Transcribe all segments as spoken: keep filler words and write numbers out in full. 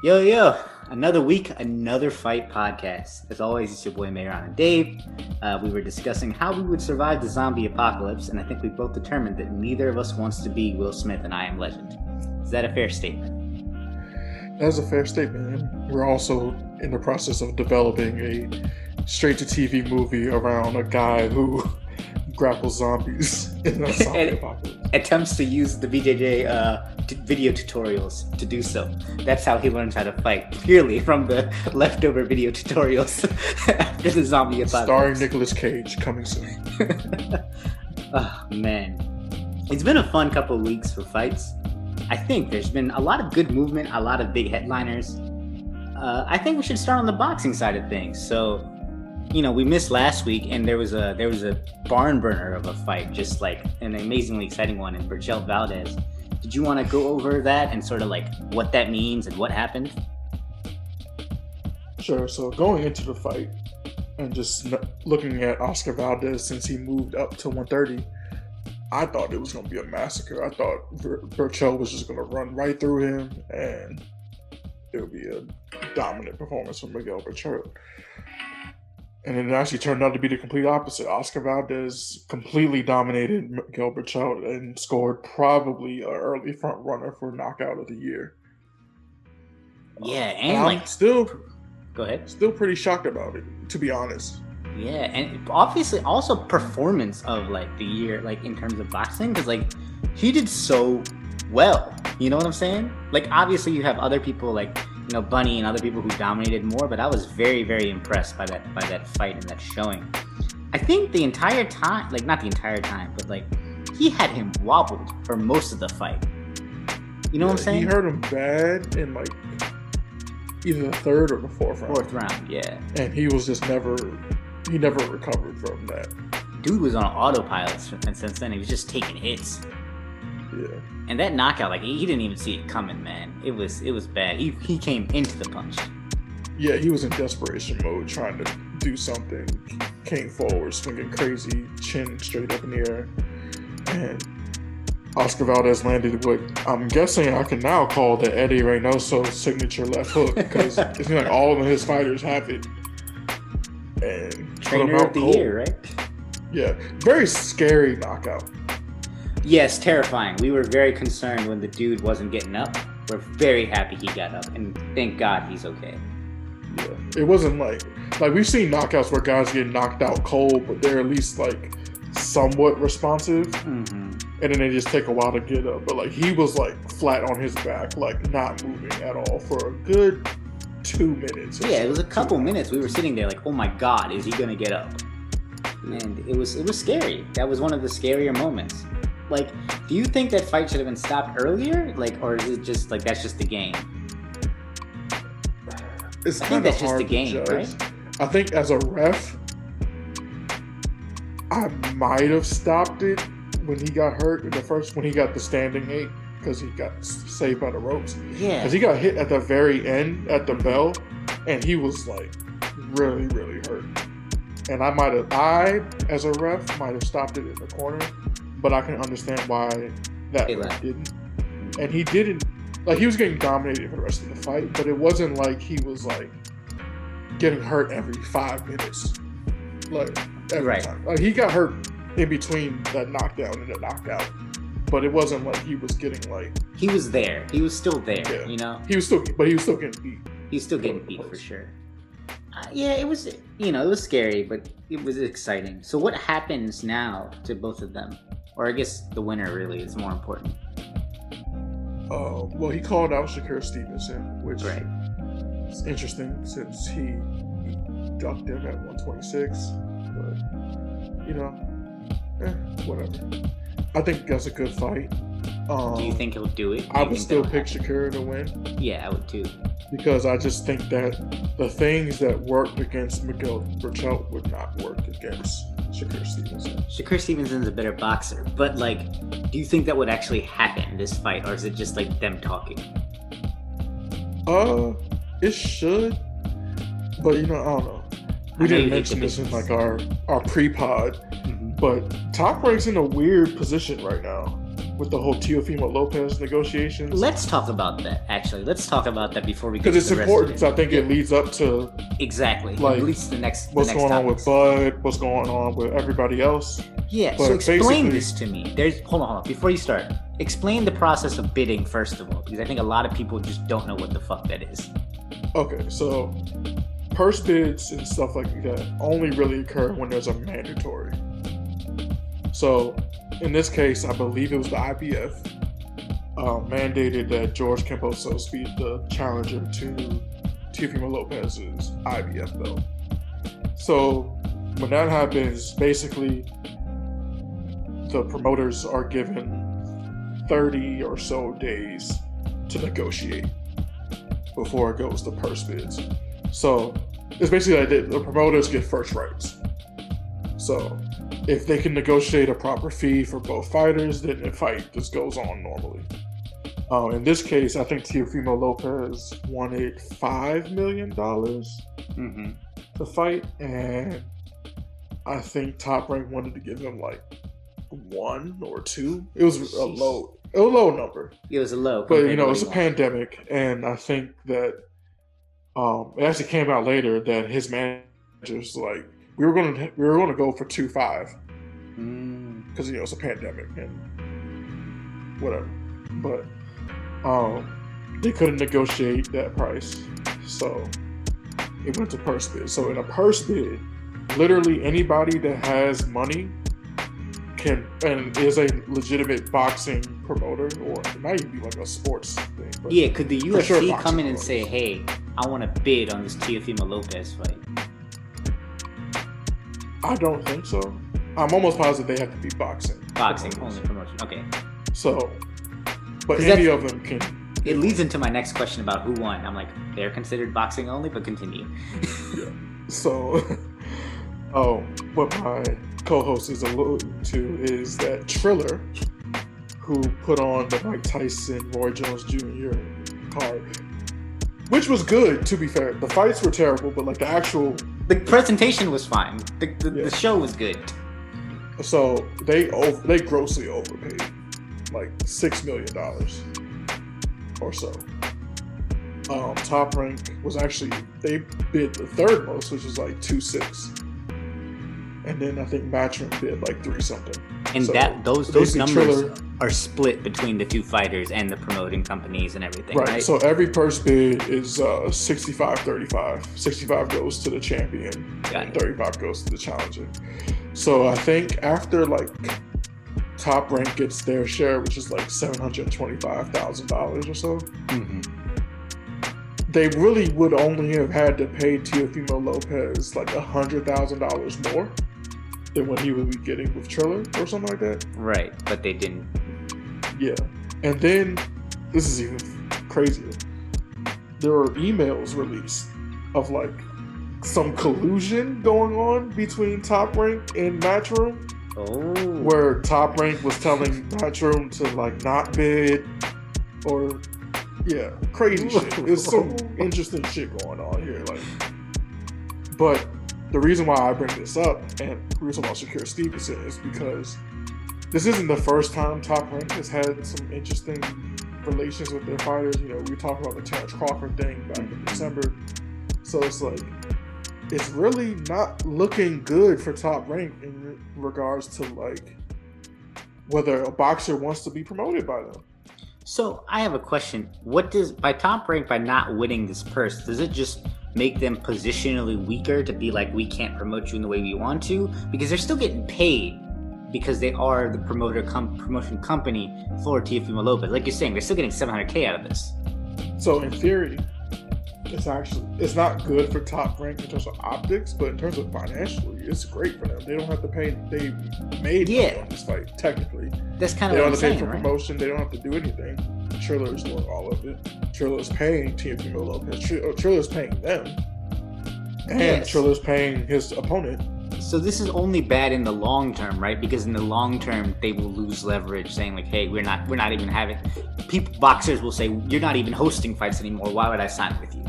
Yo, yo, another week, another fight podcast. As always, it's your boy Mayron and Dave. Uh, we were discussing how we would survive the zombie apocalypse, and I think we both determined that neither of us wants to be Will Smith and I Am Legend. Is that a fair statement? That's a fair statement. We're also in the process of developing a straight-to-T V movie around a guy who grapples zombies in a zombie apocalypse. Attempts to use the B J J uh, t- video tutorials to do so. That's how he learns how to fight, purely from the leftover video tutorials after the zombie apocalypse. Starring Nicolas Cage, coming soon. Oh, man. It's been a fun couple of weeks for fights. I think there's been a lot of good movement, a lot of big headliners. Uh, I think we should start on the boxing side of things. So, you know, we missed last week, and there was a there was a barn burner of a fight, just like an amazingly exciting one in Berchelt Valdez. Did you want to go over that and sort of like what that means and what happened? Sure. So going into the fight and just looking at Oscar Valdez since he moved up to one thirty, I thought it was going to be a massacre. I thought Berchelt was just going to run right through him, and it would be a dominant performance from Miguel Berchelt. And it actually turned out to be the complete opposite. Oscar Valdez completely dominated Miguel Berchelt and scored probably an early front runner for knockout of the year. Yeah, and, and like, I'm still, go ahead. Still pretty shocked about it, to be honest. Yeah, and obviously also performance of like the year, like in terms of boxing, because like he did so well. You know what I'm saying? Like obviously you have other people like, you know, Bunny and other people who dominated more, but I was very, very impressed by that by that fight and that showing. I think the entire time, like not the entire time, but like he had him wobbled for most of the fight. You know yeah, what I'm saying? He hurt him bad in like either the third or the fourth round. Fourth round, yeah. And he was just never, he never recovered from that. Dude was on autopilot, and since then he was just taking hits. Yeah. And that knockout, like, he didn't even see it coming, man. It was it was bad. He he came into the punch. Yeah, he was in desperation mode, trying to do something. Came forward, swinging crazy, chin straight up in the air. And Oscar Valdez landed what I'm guessing I can now call the Eddie Reynoso signature left hook, because it seems like all of his fighters have it. And Trainer of the cold. Year, right? Yeah, very scary knockout. Yes, terrifying. We were very concerned when the dude wasn't getting up. We're very happy he got up, and thank God he's okay. Yeah, it wasn't like... Like, we've seen knockouts where guys get knocked out cold, but they're at least, like, somewhat responsive. Mm-hmm. And then they just take a while to get up. But, like, he was, like, flat on his back, like, not moving at all for a good two minutes. Yeah, so. It was a couple minutes. We were sitting there like, oh, my God, is he going to get up? And it was it was scary. That was one of the scarier moments. Like, do you think that fight should have been stopped earlier? Like, or is it just, like, that's just the game? It's I think that's just the game, right? I think as a ref, I might have stopped it when he got hurt in the first, when he got the standing eight, because he got saved by the ropes. Yeah. Because he got hit at the very end at the bell, and he was, like, really, really hurt. And I might have, I, as a ref, might have stopped it in the corner. But I can understand why that ref didn't. And he didn't, like, he was getting dominated for the rest of the fight, but it wasn't like he was, like, getting hurt every five minutes. Like, every right. time. Like, he got hurt in between that knockdown and the knockout, but it wasn't like he was getting, like... He was there. He was still there, yeah. You know? He was still, but he was still getting beat. He was still getting beat, for sure. Uh, yeah, it was, you know, it was scary, but it was exciting. So what happens now to both of them? Or I guess the winner really is more important. Uh, well, he called out Shakur Stevenson, which right. is interesting since he ducked him at one twenty-six. But, you know, eh, whatever. I think that's a good fight. Um, do you think he'll do it? Do I would still pick happen? Shakur to win. Yeah, I would too. Because I just think that the things that worked against Miguel Berchelt would not work against Shakur Stevenson. Shakur Stevenson's a better boxer, but like, do you think that would actually happen this fight, or is it just like them talking? Uh, it should, but you know, I don't know. We I didn't mention this in like our, our pre-pod, mm-hmm. but Top Rank's in a weird position right now. with the whole Teofimo Lopez negotiations. Let's talk about that, actually. Let's talk about that before we get to the rest of it. Because it's important. I think it leads up to... Exactly. Like, at least the next What's the next going topics. on with Bud, what's going on with everybody else. Yeah, but so explain this to me. There's Hold on, hold on. Before you start, explain the process of bidding, first of all, because I think a lot of people just don't know what the fuck that is. Okay, so purse bids and stuff like that only really occur when there's a mandatory. So... in this case, I believe it was the I B F uh, mandated that George Camposos be the challenger to Teofimo Lopez's I B F belt. So when that happens, basically the promoters are given thirty or so days to negotiate before it goes to purse bids. So it's basically like the promoters get first rights. So if they can negotiate a proper fee for both fighters, then the fight just goes on normally. Um, in this case, I think Teofimo Lopez wanted five million dollars mm-hmm. to fight, and I think Top Rank wanted to give him like one or two. It was a low, a low number. It was a low, but you know, it's a pandemic, and I think that um, it actually came out later that his manager's like, We were gonna we were gonna go for two five, because you know it's a pandemic and whatever. But um, they couldn't negotiate that price, so it went to purse bid. So in a purse bid, literally anybody that has money can and is a legitimate boxing promoter, or it might even be like a sports thing. But yeah, could the U F C sure come in and promoters. say, "Hey, I want to bid on this Teofimo Lopez fight"? I don't think so. I'm almost positive they have to be boxing. Boxing, only promotion. Okay. So, but any of them can... It leads into my next question about who won. I'm like, they're considered boxing only, but continue. Yeah. So, oh, what my co-host is alluding to is that Triller, who put on the Mike Tyson, Roy Jones Junior card, which was good, to be fair. The fights were terrible, but like the actual... The presentation was fine. The the, yeah. the show was good. So they over, they grossly overpaid, like six million dollars or so. Um, Top Rank was actually they bid the third most, which was like two six, and then I think Matchroom bid like three something. And so that those those numbers Triller, are split between the two fighters and the promoting companies and everything. Right. right? So every purse bid is uh, sixty-five thirty-five. sixty-five goes to the champion. And thirty-five goes to the challenger. So I think after like Top Rank gets their share, which is like seven hundred twenty-five thousand dollars or so, mm-hmm. they really would only have had to pay Teofimo Lopez like one hundred thousand dollars more than what he would be getting with Triller or something like that. Right, but they didn't. Yeah. And then, this is even crazier. There were emails released of like some collusion going on between Top Rank and Matchroom. Oh. Where Top Rank was telling Matchroom to like not bid or, yeah, crazy shit. There's some interesting shit going on here. Like, but the reason why I bring this up, and the reason why Shakur Stevenson, is because this isn't the first time Top Rank has had some interesting relations with their fighters. You know, we talked about the Terrence Crawford thing back in December. So it's like, it's really not looking good for Top Rank in regards to like whether a boxer wants to be promoted by them. So I have a question. What does, by Top Rank, by not winning this purse, does it just make them positionally weaker to be like, we can't promote you in the way we want to? Because they're still getting paid because they are the promoter com- promotion company for Teofimo Lopez. Like you're saying, they're still getting seven hundred thousand out of this. So in theory, it's actually, it's not good for Top Rank in terms of optics, but in terms of financially, it's great for them. They don't have to pay. They made yeah. money on this fight, technically. That's kind of what I'm saying, right? They don't have to pay for right? promotion. They don't have to do anything. Triller's doing all of it. Triller's paying Teofimo Lopez. Triller's paying them. And yes. Triller's paying his opponent. So this is only bad in the long term, right? Because in the long term, they will lose leverage, saying like, "Hey, we're not, we're not even having." People, boxers will say, "You're not even hosting fights anymore. Why would I sign with you?"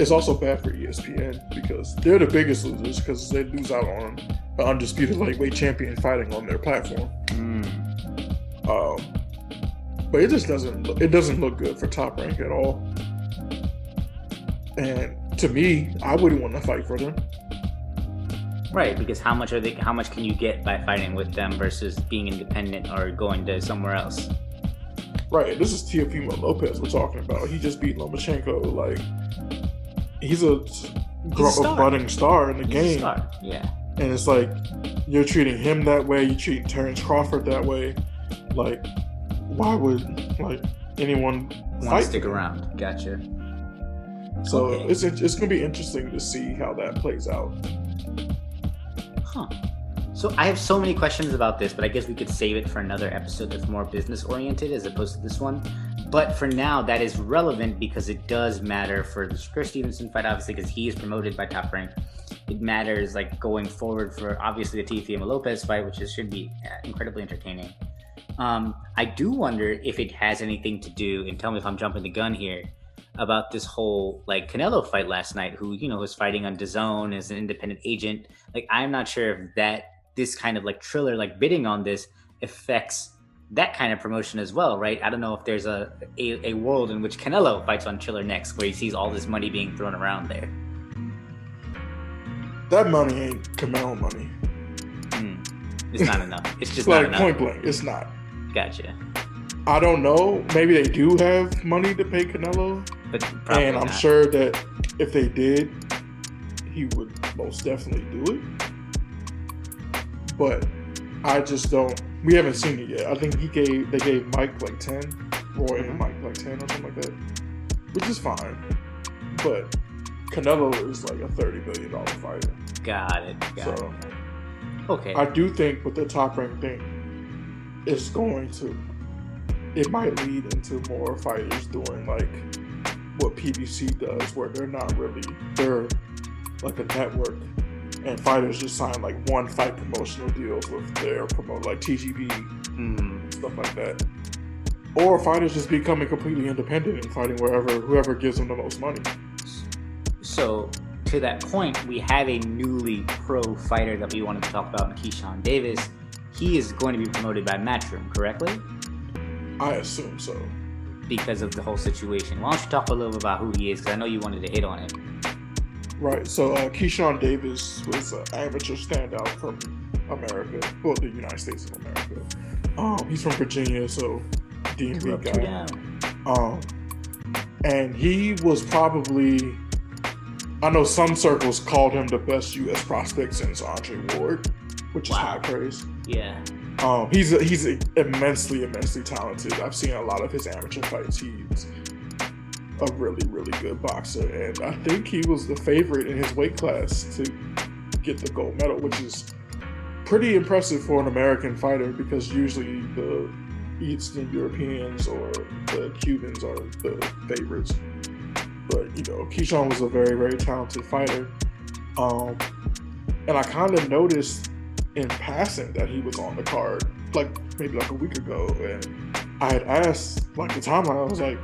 It's also bad for E S P N because they're the biggest losers because they lose out on an undisputed lightweight champion fighting on their platform. Mm. Um, But it just doesn't look, it doesn't look good for Top Rank at all. And to me, I wouldn't want to fight for them. Right, because how much are they? How much can you get by fighting with them versus being independent or going to somewhere else? Right, this is Teofimo Lopez we're talking about. He just beat Lomachenko. Like, he's a, he's gr- a, star. a budding star in the he's game. A star. Yeah, and it's like you're treating him that way. You treat Terrence Crawford that way. Like, why would like anyone want fight to stick around? Gotcha. So okay. it's it's gonna be interesting to see how that plays out. Huh. So I have so many questions about this, but I guess we could save it for another episode that's more business-oriented as opposed to this one. But for now, that is relevant because it does matter for the Shakur Stevenson fight, obviously, because he is promoted by Top Rank. It matters, like, going forward for, obviously, the Teofimo Lopez fight, which is, should be incredibly entertaining. Um, I do wonder if it has anything to do, and tell me if I'm jumping the gun here, about this whole, like, Canelo fight last night, who, you know, was fighting on D A Z N as an independent agent. Like, I'm not sure if that, this kind of, like, Triller, like, bidding on this affects that kind of promotion as well, right? I don't know if there's a, a, a world in which Canelo fights on Triller next, where he sees all this money being thrown around there. That money ain't Canelo money. Mm, it's not enough. It's just like, not enough. Like, point blank, it's not. Gotcha. I don't know. Maybe they do have money to pay Canelo. But probably and I'm not. Sure that if they did, he would most definitely do it. But I just don't. We haven't seen it yet. I think he gave they gave Mike like ten, Roy mm-hmm. and Mike like ten or something like that, which is fine. But Canelo is like a thirty billion dollar fighter. Got it. Got so it. Okay. I do think with the Top Rank thing, it's going to. It might lead into more fighters doing like what P B C does, where they're not really, they're like a network, and fighters just sign like one fight promotional deals with their promoter, like T G B, mm-hmm. stuff like that. Or fighters just becoming completely independent and fighting wherever, whoever gives them the most money. So to that point, we have a newly pro fighter that we wanted to talk about, Keyshawn Davis. He is going to be promoted by Matchroom, correctly? I assume so. Because of the whole situation. Why don't you talk a little bit about who he is, because I know you wanted to hit on it. Right, so uh, Keyshawn Davis was an amateur standout from America, well, the United States of America. Um, he's from Virginia, so D M V guy. Um, and he was probably, I know some circles called him the best U S prospect since Andre Ward, which wow. is high praise. Yeah. Um, he's a, he's a immensely, immensely talented. I've seen a lot of his amateur fights. He's a really, really good boxer. And I think he was the favorite in his weight class to get the gold medal, which is pretty impressive for an American fighter because usually the Eastern Europeans or the Cubans are the favorites. But, you know, Keyshawn was a very, very talented fighter. Um, and I kind of noticed in passing that he was on the card like maybe like a week ago, and I had asked like the timeline. I was like,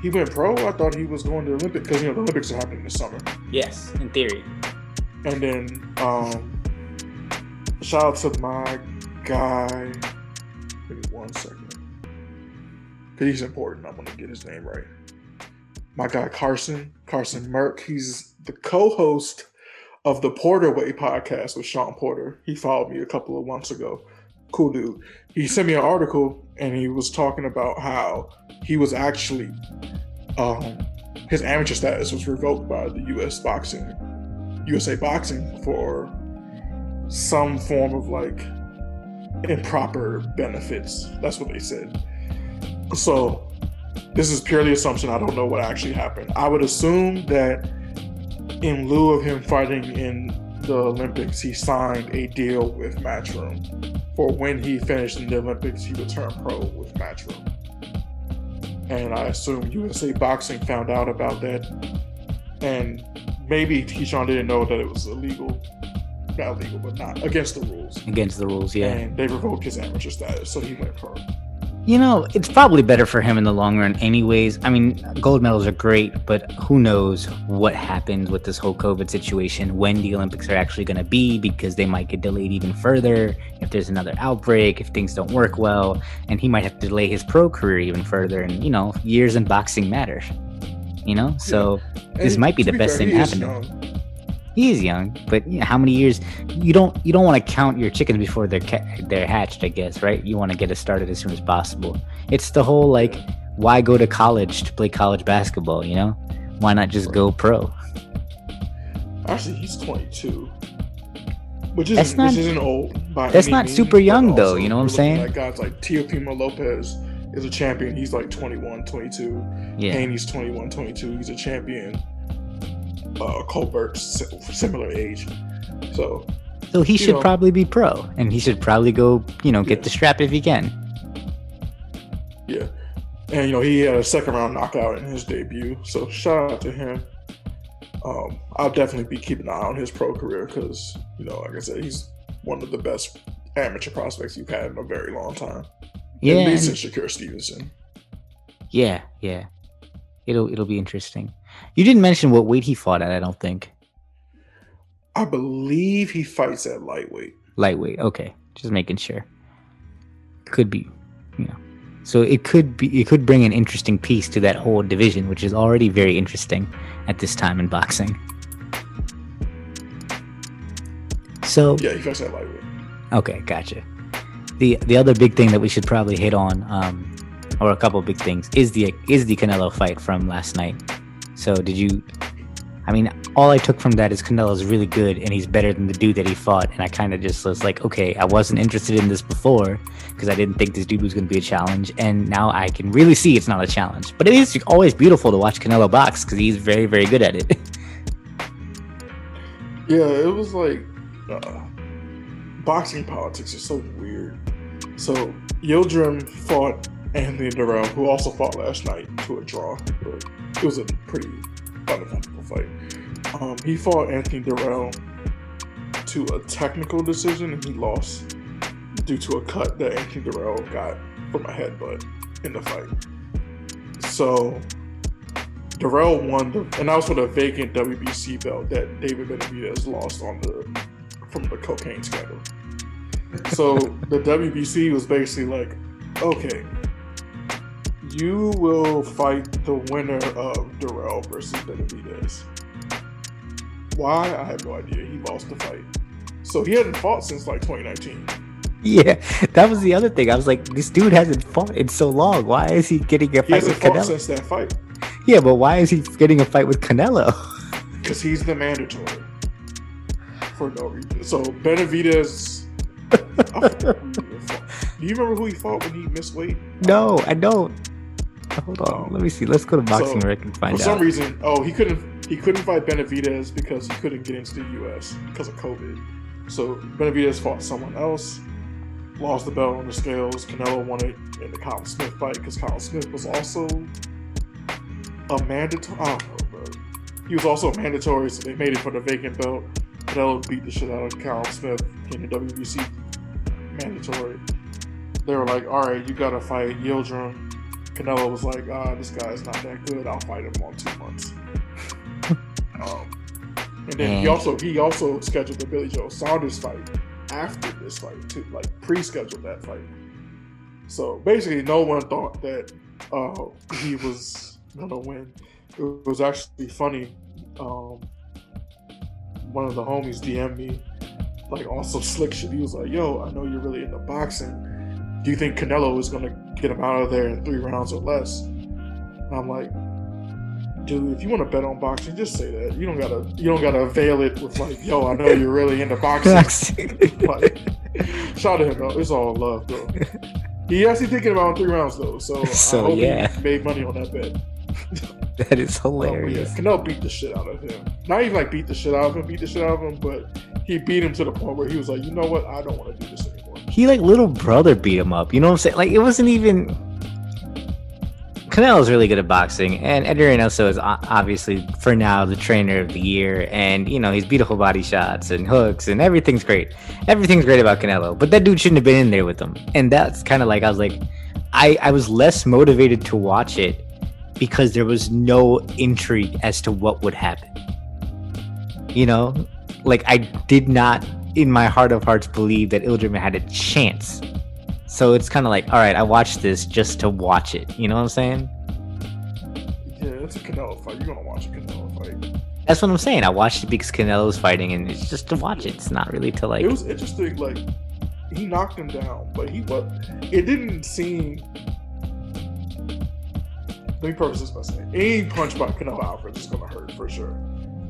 he went pro? I thought he was going to the Olympics, because you know the Olympics are happening this summer. Yes, in theory. And then um shout out to my guy, maybe one second because he's important, I want to get his name right. My guy Carson Carson Merck, he's the co-host of the Porterway podcast with Sean Porter. He followed me a couple of months ago. Cool dude. He sent me an article and he was talking about how he was actually, um, his amateur status was revoked by the U S Boxing, U S A Boxing for some form of like improper benefits. That's what they said. So this is purely assumption. I don't know what actually happened. I would assume that in lieu of him fighting in the Olympics, he signed a deal with Matchroom for when he finished in the Olympics, he would turn pro with Matchroom. And I assume U S A Boxing found out about that, and maybe Keyshawn didn't know that it was illegal, not illegal, but not against the rules. Against the rules, yeah. And they revoked his amateur status, so he went pro. You know, it's probably better for him in the long run anyways. I mean, gold medals are great, but who knows what happens with this whole COVID situation, when the Olympics are actually going to be, because they might get delayed even further if there's another outbreak, if things don't work well, and he might have to delay his pro career even further. And, you know, years in boxing matter, you know? So yeah. this might be the best thing happening. He is young, but you know, how many years? You don't you don't want to count your chickens before they're ca- they're hatched, I guess, right? You want to get it started as soon as possible. It's the whole like, why go to college to play college basketball? You know, why not just go pro? Actually, he's twenty-two, which isn't that's not, which isn't old. By that's any not means, super young though. You know what I'm saying? Like guys like Teofimo Lopez is a champion. He's like twenty-one, twenty-two. Yeah, and he's twenty-one, twenty-two. He's a champion. Uh, Colbert's similar age, so so he should know. probably be pro, and he should probably go, you know, get yeah. the strap if he can. Yeah, and you know he had a second round knockout in his debut, so shout out to him. Um, I'll definitely be keeping an eye on his pro career because you know, like I said, he's one of the best amateur prospects you've had in a very long time. Yeah, at least since Shakur Stevenson. Yeah, yeah, it'll it'll be interesting. You didn't mention what weight he fought at, I don't think. I believe he fights at lightweight. Lightweight, okay. Just making sure. Could be, you know. So it could be, it could bring an interesting piece to that whole division, which is already very interesting at this time in boxing. So yeah, he fights at lightweight. Okay, gotcha. The the other big thing that we should probably hit on, um, or a couple big things, is the is the Canelo fight from last night. So did you, I mean, all I took from that is Canelo's really good and he's better than the dude that he fought. And I kind of just was like, okay, I wasn't interested in this before because I didn't think this dude was going to be a challenge. And now I can really see it's not a challenge. But it is always beautiful to watch Canelo box because he's very, very good at it. Yeah, it was like, uh, boxing politics are so weird. So Yildirim fought Anthony Dirrell, who also fought last night, to a draw. It was a pretty fundamental fight. Um, he fought Anthony Dirrell to a technical decision, and he lost due to a cut that Anthony Dirrell got from a headbutt in the fight. So Dirrell won, the, and that was for the vacant W B C belt that David Benavidez lost on the from the cocaine scandal. So the W B C was basically like, okay, you will fight the winner of Dirrell versus Benavidez. Why? I have no idea. He lost the fight. So he hadn't fought since like twenty nineteen. Yeah, that was the other thing. I was like, this dude hasn't fought in so long. Why is he getting a fight with Canelo? He hasn't fought since that fight. Yeah, but why is he getting a fight with Canelo? Because he's the mandatory. For no reason. So Benavidez... Do you remember who he fought when he missed weight? No, I don't. Hold on, let me see. Let's go to Boxing so, Rec and find out. For some out. reason, oh, he couldn't. He couldn't fight Benavidez because he couldn't get into the U S because of COVID. So Benavidez fought someone else, lost the belt on the scales. Canelo won it in the Colin Smith fight because Colin Smith was also a mandatory. I don't know, bro. He was also a mandatory, so they made it for the vacant belt. Canelo beat the shit out of Colin Smith in the W B C mandatory. They were like, all right, you got to fight Yildirim. Canelo was like, ah, this guy's not that good. I'll fight him on two months. um, and then he also he also scheduled the Billy Joe Saunders fight after this fight, too, like pre-scheduled that fight. So basically, no one thought that uh, he was going to win. It was actually funny. Um, one of the homies D M'd me, like, on some slick shit. He was like, yo, I know you're really into boxing. Do you think Canelo is going to get him out of there in three rounds or less? And I'm like, dude, if you want to bet on boxing, just say that. You don't gotta, you don't gotta veil it with like, yo, I know you're really into boxing. Like, shout out to him though. It's all love though. He actually did get him out in three rounds though, so, so I hope yeah. he made money on that bet. That is hilarious. Um, yeah, Canelo beat the shit out of him. Not even like beat the shit out of him, beat the shit out of him, but he beat him to the point where he was like, you know what, I don't want to do this anymore. He like little brother beat him up. You know what I'm saying? Like it wasn't even. Canelo's really good at boxing, and Eddie Reynoso is obviously for now the trainer of the year. And you know he's beautiful body shots and hooks and everything's great. Everything's great about Canelo, but that dude shouldn't have been in there with him. And that's kind of like I was like, I, I was less motivated to watch it because there was no intrigue as to what would happen. You know, like I did not in my heart of hearts believe that Yildirim had a chance. So it's kind of like, all right, I watched this just to watch it. You know what I'm saying? Yeah, it's a Canelo fight. You're going to watch a Canelo fight. That's what I'm saying. I watched it because Canelo's fighting and it's just to watch it. It's not really to like... It was interesting, like... He knocked him down, but he was. It didn't seem. Let me preface this by saying any punch by Canelo Alvarez is going to hurt for sure.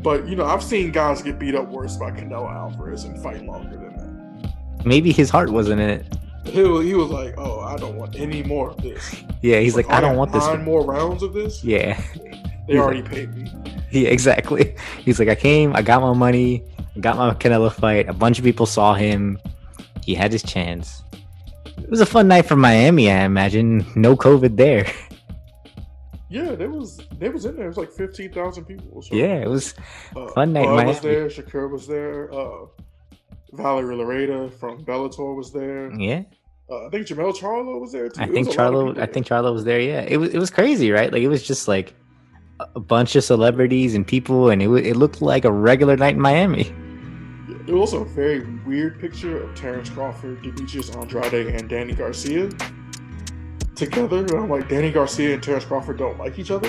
But you know, I've seen guys get beat up worse by Canelo Alvarez and fight longer than that. Maybe his heart wasn't in it. He was, he was like, "Oh, I don't want any more of this." Yeah, he's like, like "I don't want this." Nine more rounds of this. Yeah, they already paid me. Yeah, exactly. He's like, "I came, I got my money, I got my Canelo fight. A bunch of people saw him." He had his chance. It was a fun night for Miami, I imagine. No COVID there. Yeah, there was there was in there. It was like fifteen thousand people. So. Yeah, it was uh, fun night. Miami was there. Shakur was there. Uh, Valerie Lareda from Bellator was there. Yeah, uh, I think Jamel Charlo was there too. I think Charlo. I think Charlo was there. Yeah, it was it was crazy, right? Like it was just like a bunch of celebrities and people, and it w- it looked like a regular night in Miami. It was also a very weird picture of Terrence Crawford, Demetrius Andrade, and Danny Garcia together. And I'm like, Danny Garcia and Terrence Crawford don't like each other.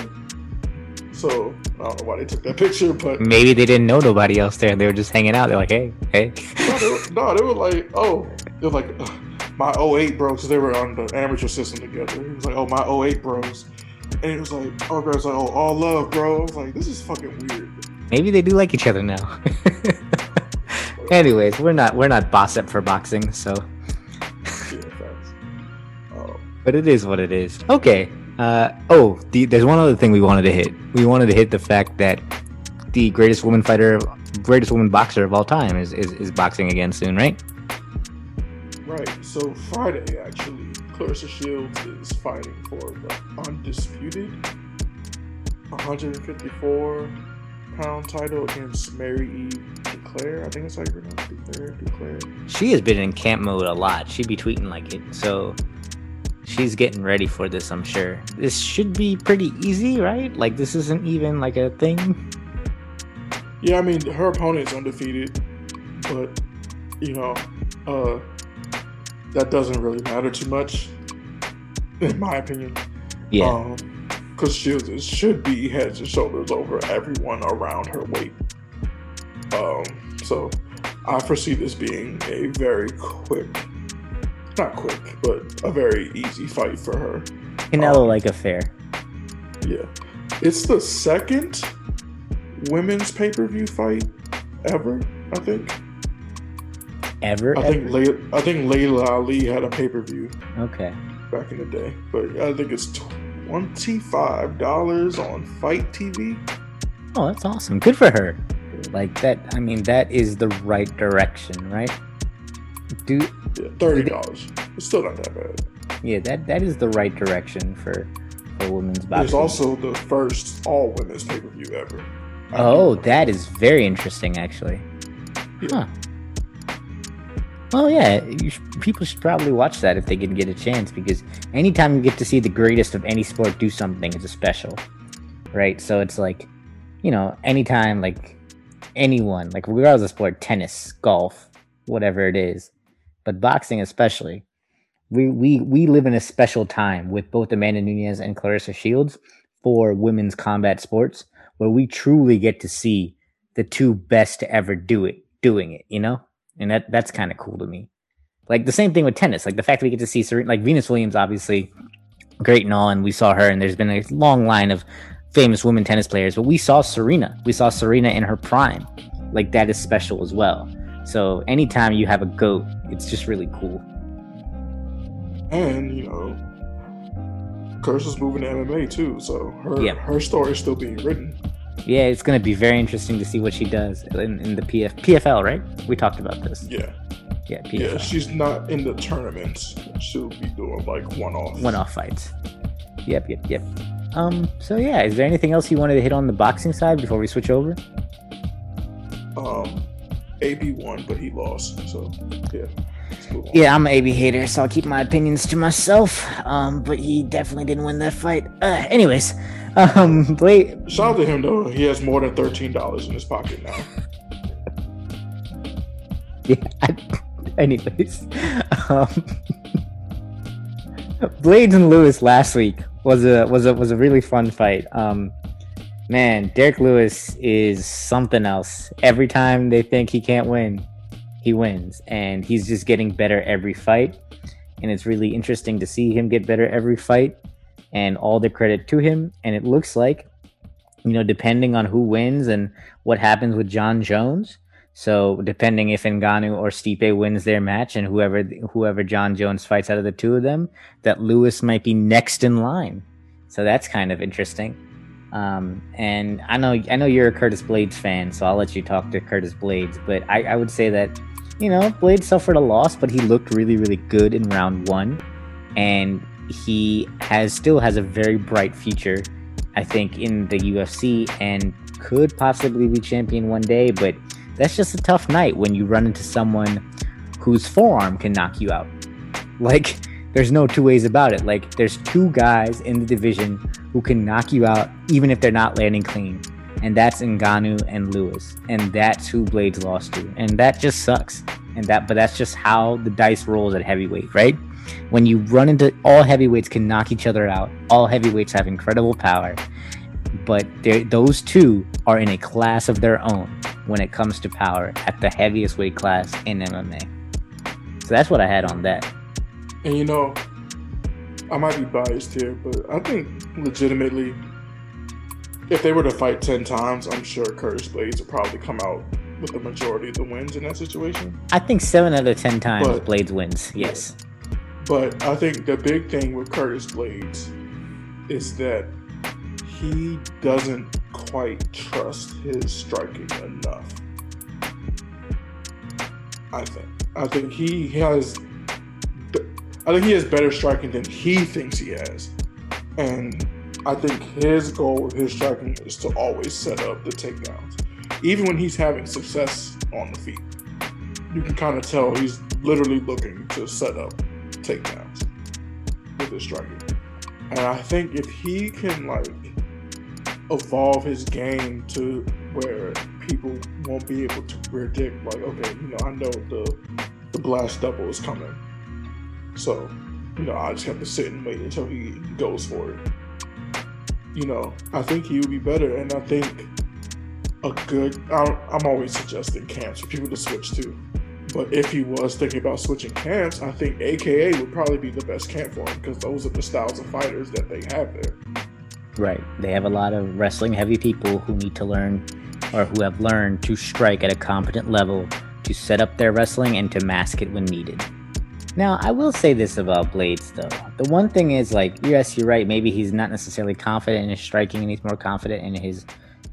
So I don't know why they took that picture, but maybe they didn't know nobody else there. They were just hanging out. They're like, hey, hey. No, they were, no, they were like, oh, they were like my oh eight bros. Because they were on the amateur system together. It was like, oh, my oh eight bros, and it was like, oh, guys, like, oh, all love, bro. I was like, this is fucking weird. Maybe they do like each other now. Anyways, we're not we're not bossed up for boxing, so. Yeah, oh. But it is what it is. Okay. Uh, oh, the, there's one other thing we wanted to hit. We wanted to hit the fact that the greatest woman fighter, greatest woman boxer of all time, is is, is boxing again soon, right? Right. So Friday, actually, Claressa Shields is fighting for the undisputed one fifty-four pound title against Marie-Eve Dicaire. I think it's like Dicaire, Dicaire. She has been in camp mode a lot. She be tweeting like it, so she's getting ready for this. I'm sure this should be pretty easy, right? Like this isn't even like a thing. Yeah, I mean her opponent's undefeated, but you know uh, that doesn't really matter too much, in my opinion. Yeah. Um, Because Shields should be heads and shoulders over everyone around her weight. Um, so I foresee this being a very quick, not quick, but a very easy fight for her. Canelo um, like affair. Yeah. It's the second women's pay-per-view fight ever, I think. Ever? I ever? think Le- I think Layla Ali had a pay-per-view. Okay. Back in the day. But I think it's... Tw- twenty-five dollars on Fight T V. Oh, that's awesome. Good for her. Like that, I mean, that is the right direction, right? Do yeah, thirty dollars. They, it's still not that bad. Yeah, that that is the right direction for, for women's boxing. It's also the first all women's pay-per-view ever. I oh, think. That is very interesting, actually. Yeah. Huh. Well, yeah, you sh- people should probably watch that if they can get a chance, because anytime you get to see the greatest of any sport do something, it's a special, right? So it's like, you know, anytime, like, anyone, like, regardless of sport, tennis, golf, whatever it is, but boxing especially, we, we, we live in a special time with both Amanda Nunes and Claressa Shields for women's combat sports, where we truly get to see the two best to ever do it, doing it, you know? And that that's kind of cool to me. Like the same thing with tennis. Like the fact that we get to see Serena, like Venus Williams, obviously great and all, and we saw her. And there's been a long line of famous women tennis players, but we saw Serena. We saw Serena in her prime. Like that is special as well. So anytime you have a GOAT, it's just really cool. And you know, Claressa's moving to M M A too, so her yep. her story is still being written. Yeah, it's going to be very interesting to see what she does in, in the P F, P F L, right? We talked about this. Yeah. Yeah, P F L. Yeah, she's not in the tournaments. She'll be doing, like, one-off. One-off fights. Yep, yep, yep. Um. So, yeah, is there anything else you wanted to hit on the boxing side before we switch over? Um, A B won, but he lost, so, yeah. Yeah, I'm an A B hater, so I'll keep my opinions to myself. Um, but he definitely didn't win that fight. Uh, anyways, um, wait. Shout out to him though. He has more than thirteen dollars in his pocket now. yeah. I, anyways, um, Blaydes and Lewis last week was a was a was a really fun fight. Um, man, Derrick Lewis is something else. Every time they think he can't win, he wins, and he's just getting better every fight, and it's really interesting to see him get better every fight, and all the credit to him. And it looks like, you know, depending on who wins and what happens with Jon Jones, so depending if Ngannou or Stipe wins their match and whoever whoever Jon Jones fights out of the two of them, that Lewis might be next in line. So that's kind of interesting. Um, and I know I know you're a Curtis Blaydes fan, so I'll let you talk to Curtis Blaydes, but I, I would say that, you know, Blaydes suffered a loss, but he looked really, really good in round one, and he has still has a very bright future, I think, in the U F C, and could possibly be champion one day. But that's just a tough night when you run into someone whose forearm can knock you out. Like, there's no two ways about it. Like, there's two guys in the division who can knock you out even if they're not landing clean. And that's Ngannou and Lewis. And that's who Blaydes lost to. And that just sucks. And that, but that's just how the dice rolls at heavyweight, right? When you run into all heavyweights can knock each other out. All heavyweights have incredible power. But those two are in a class of their own when it comes to power at the heaviest weight class in M M A. So that's what I had on that. And, you know, I might be biased here, but I think legitimately, if they were to fight ten times, I'm sure Curtis Blaydes would probably come out with the majority of the wins in that situation. I think seven out of ten times but, Blaydes wins, yes. But I think the big thing with Curtis Blaydes is that he doesn't quite trust his striking enough. I think. I think he has... I think he has better striking than he thinks he has. And I think his goal with his striking is to always set up the takedowns. Even when he's having success on the feet, you can kind of tell he's literally looking to set up takedowns with his striking. And I think if he can, like, evolve his game to where people won't be able to predict, like, okay, you know, I know the, the blast double is coming. So, you know, I just have to sit and wait until he goes for it. You know, I think he would be better, and I think a good... I'm, I'm always suggesting camps for people to switch to. But if he was thinking about switching camps, I think A K A would probably be the best camp for him, because those are the styles of fighters that they have there. Right. They have a lot of wrestling-heavy people who need to learn, or who have learned, to strike at a competent level, to set up their wrestling, and to mask it when needed. Now, I will say this about Blaydes, though. The one thing is, like, yes, you're right. Maybe he's not necessarily confident in his striking, and he's more confident in his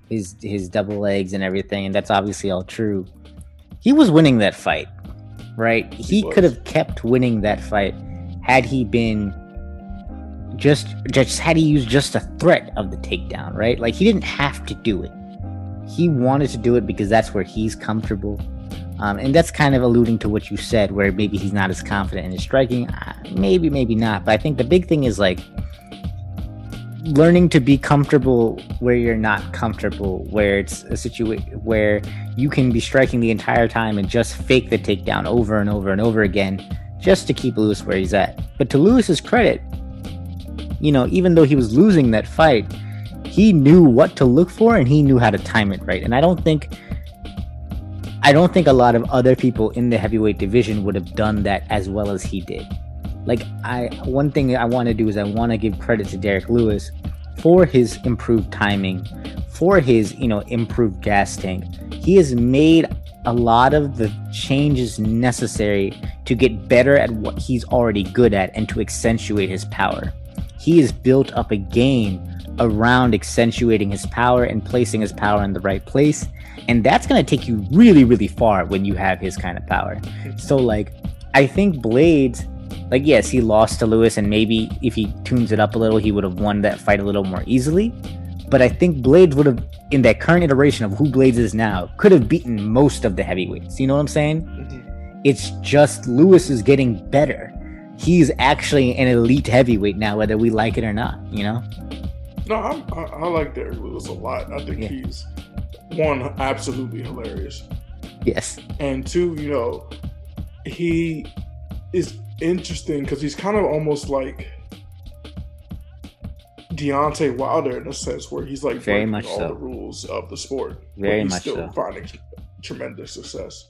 his his double legs and everything. And that's obviously all true. He was winning that fight, right? He, he could have kept winning that fight had he been just just had he used just a threat of the takedown, right? Like, he didn't have to do it. He wanted to do it because that's where he's comfortable. Um, and that's kind of alluding to what you said, where maybe he's not as confident in his striking. Uh, maybe, maybe not. But I think the big thing is, like, learning to be comfortable where you're not comfortable, where it's a situation where you can be striking the entire time and just fake the takedown over and over and over again just to keep Lewis where he's at. But to Lewis's credit, you know, even though he was losing that fight, he knew what to look for and he knew how to time it right. And I don't think... I don't think a lot of other people in the heavyweight division would have done that as well as he did. Like, I, one thing I want to do is I want to give credit to Derrick Lewis for his improved timing, for his, you know, improved gas tank. He has made a lot of the changes necessary to get better at what he's already good at and to accentuate his power. He has built up a game around accentuating his power and placing his power in the right place. And that's going to take you really, really far when you have his kind of power. So, like, I think Blaydes, like, yes, he lost to Lewis, and maybe if he tunes it up a little, he would have won that fight a little more easily. But I think Blaydes would have, in that current iteration of who Blaydes is now, could have beaten most of the heavyweights. You know what I'm saying? It's just Lewis is getting better. He's actually an elite heavyweight now, whether we like it or not, you know? No, I'm, I, I like Derrick Lewis a lot. I think yeah. he's, one, absolutely hilarious. Yes. And two, you know, he is interesting because he's kind of almost like Deontay Wilder in a sense, where he's like Very breaking much all so. the rules of the sport. Very much so. But he's still finding tremendous success.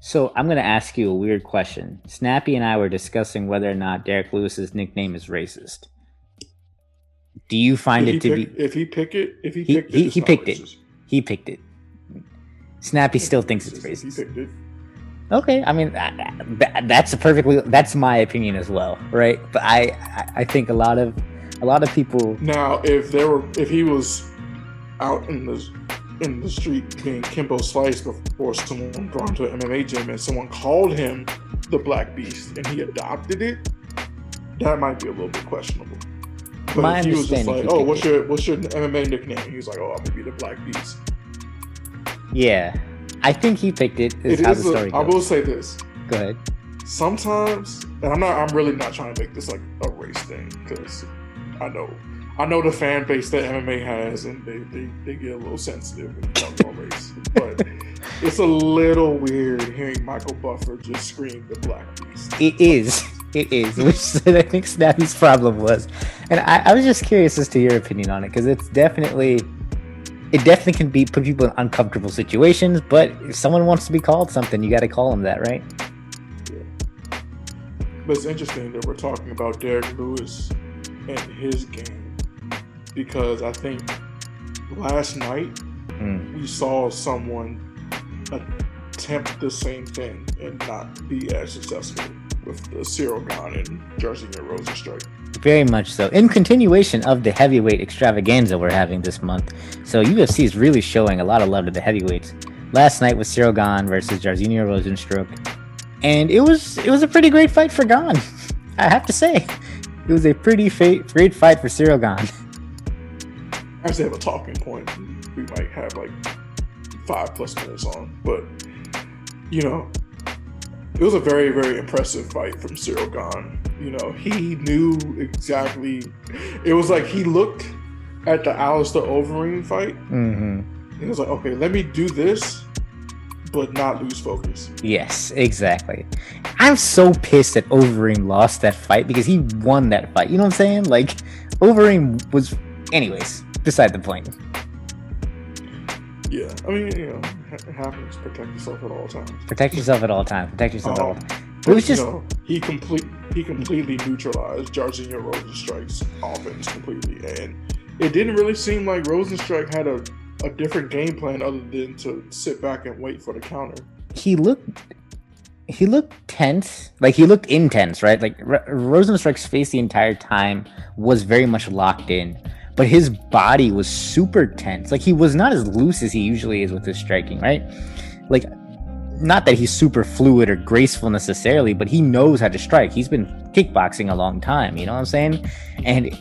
So I'm going to ask you a weird question. Snappy and I were discussing whether or not Derrick Lewis's nickname is racist. Do you find Did it to pick, be? If he picked it, if he, he picked he, it, he picked racist. it. He picked it. Snappy still thinks it's racist. He picked it. Okay, I mean that's perfectly. That's my opinion as well, right? But I, I think a lot of, a lot of people. Now, if there were, if he was out in the. in the street being Kimbo Slice before someone brought him to an M M A gym and someone called him the Black Beast and he adopted it, that might be a little bit questionable. But My if he was just like, oh, what's your, what's your M M A nickname? He was like, oh, I'm going to be the Black Beast. Yeah. I think he picked it. Is it how is the story a, goes. I will say this. Go ahead. Sometimes, and I'm not, I'm really not trying to make this like a race thing because I know I know the fan base that M M A has, and they, they, they get a little sensitive when it comes to race. But it's a little weird hearing Michael Buffer just scream the Black Beast. It is. It is, which I think Snappy's problem was. And I, I was just curious as to your opinion on it, because it's definitely, it definitely can be put people in uncomfortable situations, but if someone wants to be called something, you got to call them that, right? Yeah. But it's interesting that we're talking about Derrick Lewis and his game. Because I think last night mm. we saw someone attempt the same thing and not be as successful with the Cyril Gane and Jairzinho Rozenstruik. Very much so. In continuation of the heavyweight extravaganza we're having this month, so U F C is really showing a lot of love to the heavyweights. Last night was Cyril Gane versus Jairzinho Rozenstruik, and it was it was a pretty great fight for Gane. I have to say, it was a pretty fa- great fight for Cyril Gane. I actually have a talking point we might have like five plus minutes on, but you know, it was a very, very impressive fight from Cyril Gane. You know, he knew exactly. It was like he looked at the Alistair Overeem fight mm-hmm. and he was like, okay, let me do this but not lose focus. Yes, exactly. I'm so pissed that Overeem lost that fight because he won that fight, you know what I'm saying? Like Overeem was, anyways, beside the point. Yeah, I mean, you know, it happens. Protect yourself at all times. Protect yourself at all times. Protect yourself um, at all times. It was just know, he complete he completely neutralized Jairzinho Rozenstruik's offense completely, and it didn't really seem like Rozenstruik had a, a different game plan other than to sit back and wait for the counter. He looked he looked tense, like he looked intense, right? Like R- Rozenstruik's face the entire time was very much locked in. But his body was super tense. Like, he was not as loose as he usually is with his striking, right? Like, not that he's super fluid or graceful necessarily, but he knows how to strike. He's been kickboxing a long time, you know what I'm saying? And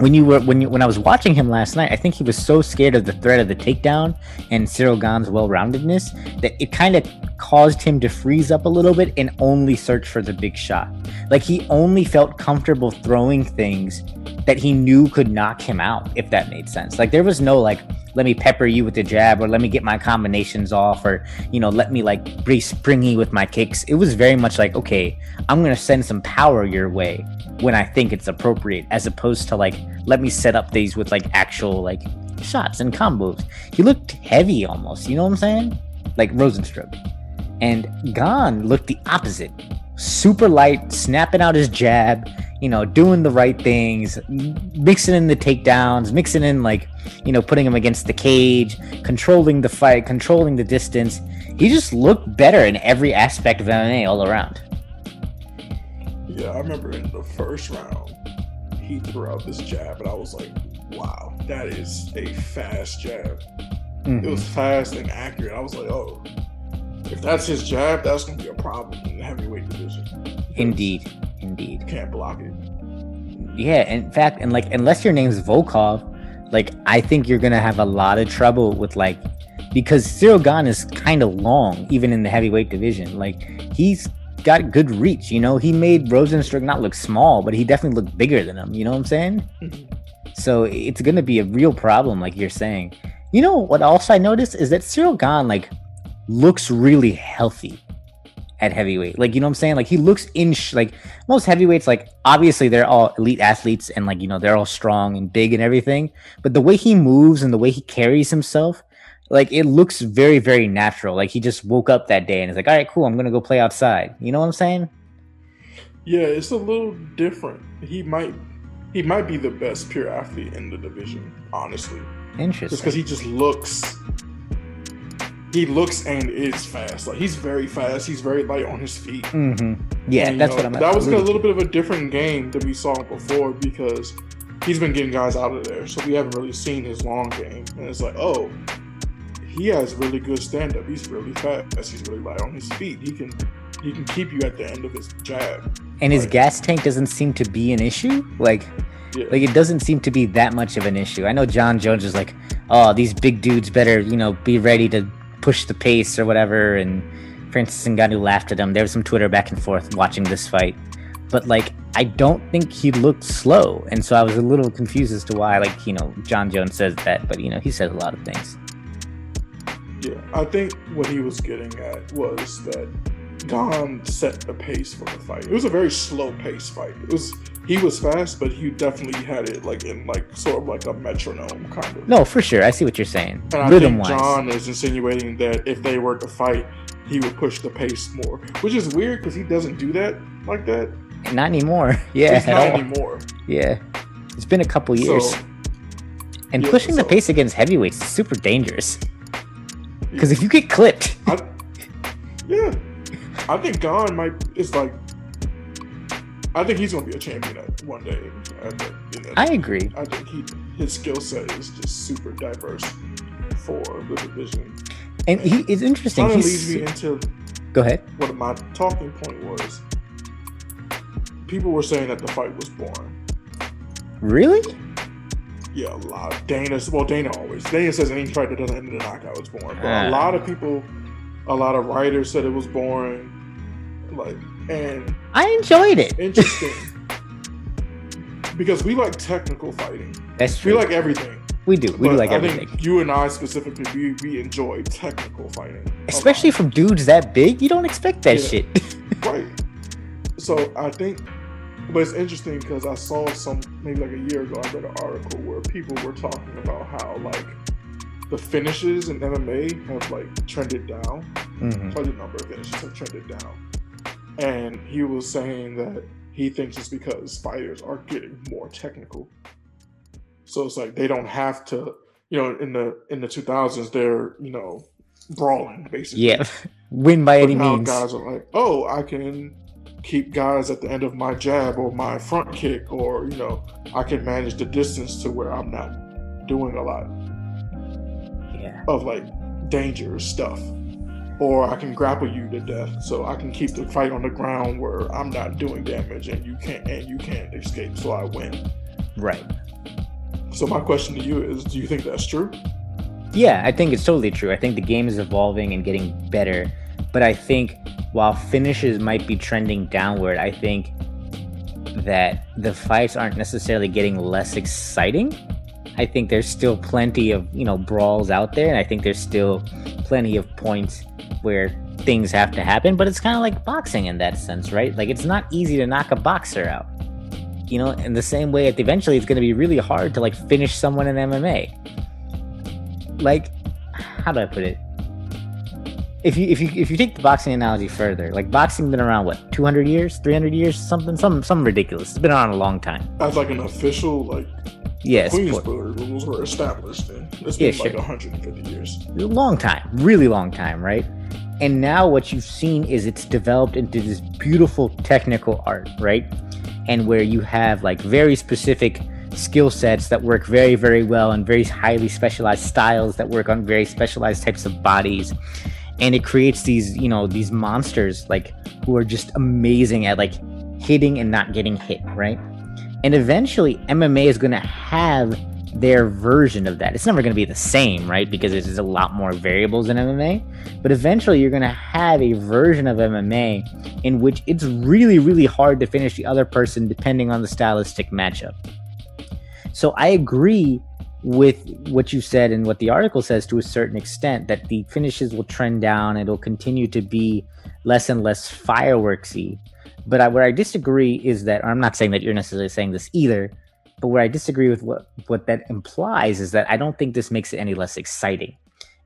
when you were when you, when I was watching him last night, I think he was so scared of the threat of the takedown and Cyril Gane's well-roundedness that it kind of caused him to freeze up a little bit and only search for the big shot. Like, he only felt comfortable throwing things that he knew could knock him out, if that made sense. Like, there was no, like, let me pepper you with the jab, or let me get my combinations off, or, you know, let me, like, be springy with my kicks. It was very much like, okay, I'm going to send some power your way when I think it's appropriate, as opposed to, like, let me set up these with, like, actual, like, shots and combos. He looked heavy almost, you know what I'm saying? Like Rozenstruik. And Gane looked the opposite. Super light, snapping out his jab, you know, doing the right things, mixing in the takedowns, mixing in, like, you know, putting him against the cage, controlling the fight, controlling the distance. He just looked better in every aspect of M M A all around. Yeah, I remember in the first round, he threw out this jab, and I was like, wow, that is a fast jab. Mm-hmm. It was fast and accurate. I was like, oh, if that's his jab, that's going to be a problem in the heavyweight division. Indeed. Indeed. You can't block it. Yeah, in fact, and like unless your name's Volkov, like I think you're gonna have a lot of trouble with like because Cyril Gane is kind of long, even in the heavyweight division. Like, he's got good reach, you know? He made Rozenstruik not look small, but he definitely looked bigger than him, you know what I'm saying? So it's going to be a real problem, like you're saying. You know what else I noticed is that Cyril Gane, like, looks really healthy at heavyweight. Like, you know what I'm saying? Like, he looks in, sh- like, most heavyweights, like, obviously they're all elite athletes and, like, you know, they're all strong and big and everything. But the way he moves and the way he carries himself, like, it looks very, very natural. Like, he just woke up that day and is like, all right, cool, I'm going to go play outside. You know what I'm saying? Yeah, it's a little different. He might he might be the best pure athlete in the division, honestly. Interesting. Just because he just looks, he looks and is fast. Like, he's very fast. He's very light on his feet. Mm-hmm. Yeah, and, that's know, what I'm. That was a little bit of a different game than we saw before because he's been getting guys out of there, so we haven't really seen his long game. And it's like, oh, he has really good stand-up. He's really fast. He's really light on his feet. He can, he can keep you at the end of his jab. And his like, gas tank doesn't seem to be an issue. Like. Yeah. Like, it doesn't seem to be that much of an issue. I know Jon Jones is like, oh, these big dudes better, you know, be ready to push the pace or whatever. And Francis Ngannou laughed at him. There was some Twitter back and forth watching this fight. But, like, I don't think he looked slow. And so I was a little confused as to why, like, you know, Jon Jones says that. But, you know, he says a lot of things. Yeah, I think what he was getting at was that Gane set the pace for the fight. It was a very slow pace fight. It was he was fast, but he definitely had it like in like sort of like a metronome kind of. No, for sure. I see what you're saying. And rhythm wise, Gane is insinuating that if they were to fight, he would push the pace more, which is weird because he doesn't do that like that. Not anymore. Yeah, not all. anymore. Yeah, it's been a couple years, so, and yeah, pushing so. the pace against heavyweights is super dangerous because yeah. if you get clipped, I, yeah. I think Gane might. It's like I think he's gonna be a champion at one day. I, think, you know, I agree. I think he, his skill set is just super diverse for the division. And, and he is interesting. Kind of leads me into go ahead. What my talking point was. People were saying that the fight was boring. Really? Yeah, a lot. Of Dana. Well, Dana always. Dana says any fight that doesn't end in a knockout is boring. But uh. a lot of people. A lot of writers said it was boring, like, and I enjoyed it. Interesting, because we like technical fighting. That's true. We like everything. We do. We do like I everything. Think you and I specifically, we, we enjoy technical fighting, especially from dudes that big. You don't expect that yeah. shit, right? So I think, but it's interesting because I saw some maybe like a year ago. I read an article where people were talking about how like. The finishes in M M A have like trended down. Mm-hmm. Quite a number of finishes have trended down. And he was saying that he thinks it's because fighters are getting more technical. So it's like they don't have to, you know, in the in the two thousands they're, you know, brawling basically. Yeah. Win by but any now means. Guys are like, oh, I can keep guys at the end of my jab or my front kick, or you know, I can manage the distance to where I'm not doing a lot. Yeah. Of like dangerous stuff, or I can grapple you to death, so I can keep the fight on the ground where I'm not doing damage and you can't and you can't escape, so I win. Right. So my question to you is, do you think that's true? Yeah, I think it's totally true. I think the game is evolving and getting better, but I think while finishes might be trending downward, I think that the fights aren't necessarily getting less exciting. I think there's still plenty of, you know, brawls out there, and I think there's still plenty of points where things have to happen, but it's kind of like boxing in that sense, right? Like, it's not easy to knock a boxer out, you know, in the same way that eventually it's going to be really hard to, like, finish someone in M M A. Like, how do I put it? If you if you, if you take the boxing analogy further, like, boxing's been around, what, two hundred years? three hundred years? Something, something, something ridiculous. It's been around a long time. That's like an official, like... Yes, Queen's Board rules were established then. It's been yeah, sure. like one hundred fifty years. Long time, really long time, right? And now what you've seen is it's developed into this beautiful technical art, right? And where you have like very specific skill sets that work very, very well and very highly specialized styles that work on very specialized types of bodies. And it creates these, you know, these monsters like who are just amazing at like hitting and not getting hit, right? And eventually, M M A is going to have their version of that. It's never going to be the same, right? Because there's a lot more variables in M M A. But eventually, you're going to have a version of M M A in which it's really, really hard to finish the other person depending on the stylistic matchup. So I agree with what you said and what the article says to a certain extent, that the finishes will trend down. It'll continue to be less and less fireworksy. But I, where I disagree is that, or I'm not saying that you're necessarily saying this either, but where I disagree with what, what that implies is that I don't think this makes it any less exciting.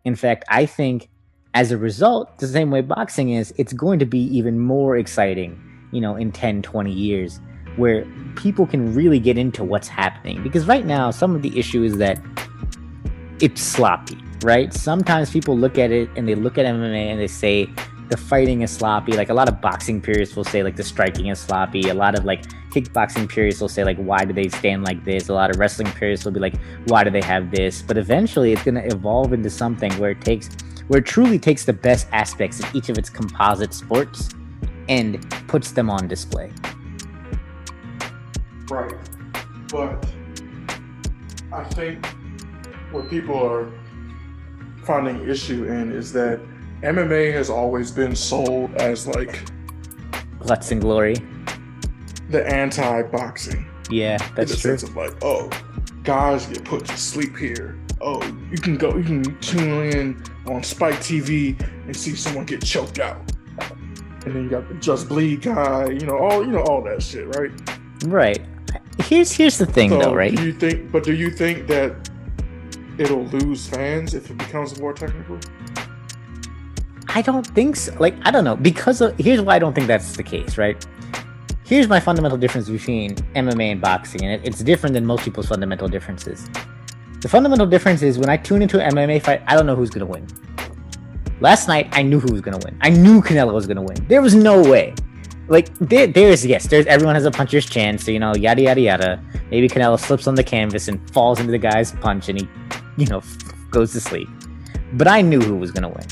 In fact, I think as a result, the same way boxing is, it's going to be even more exciting, you know, in ten, twenty years, where people can really get into what's happening. Because right now, some of the issue is that it's sloppy, right? Sometimes people look at it and they look at M M A and they say, the fighting is sloppy. Like a lot of boxing purists will say, like the striking is sloppy. A lot of like kickboxing purists will say, like, why do they stand like this? A lot of wrestling purists will be like, why do they have this? But eventually, it's going to evolve into something where it takes, where it truly takes the best aspects of each of its composite sports and puts them on display. Right, but I think what people are finding issue in is that M M A has always been sold as like guts and glory, the anti-boxing. Yeah, that's in the true. Sense of like, oh, guys get put to sleep here. Oh, you can go, you can tune in on Spike T V and see someone get choked out, and then you got the Just Bleed guy. You know, all you know, all that shit, right? Right. Here's here's the thing, so, though, right? Do you think? But do you think that it'll lose fans if it becomes more technical? I don't think so. Like, I don't know. Because of, here's why I don't think that's the case, right? Here's my fundamental difference between M M A and boxing, and it, it's different than most people's fundamental differences. The fundamental difference is when I tune into an M M A fight, I don't know who's going to win. Last night, I knew who was going to win. I knew Canelo was going to win. There was no way. Like, there, there's, yes, there's everyone has a puncher's chance, so, you know, yada, yada, yada. Maybe Canelo slips on the canvas and falls into the guy's punch, and he, you know, goes to sleep. But I knew who was going to win.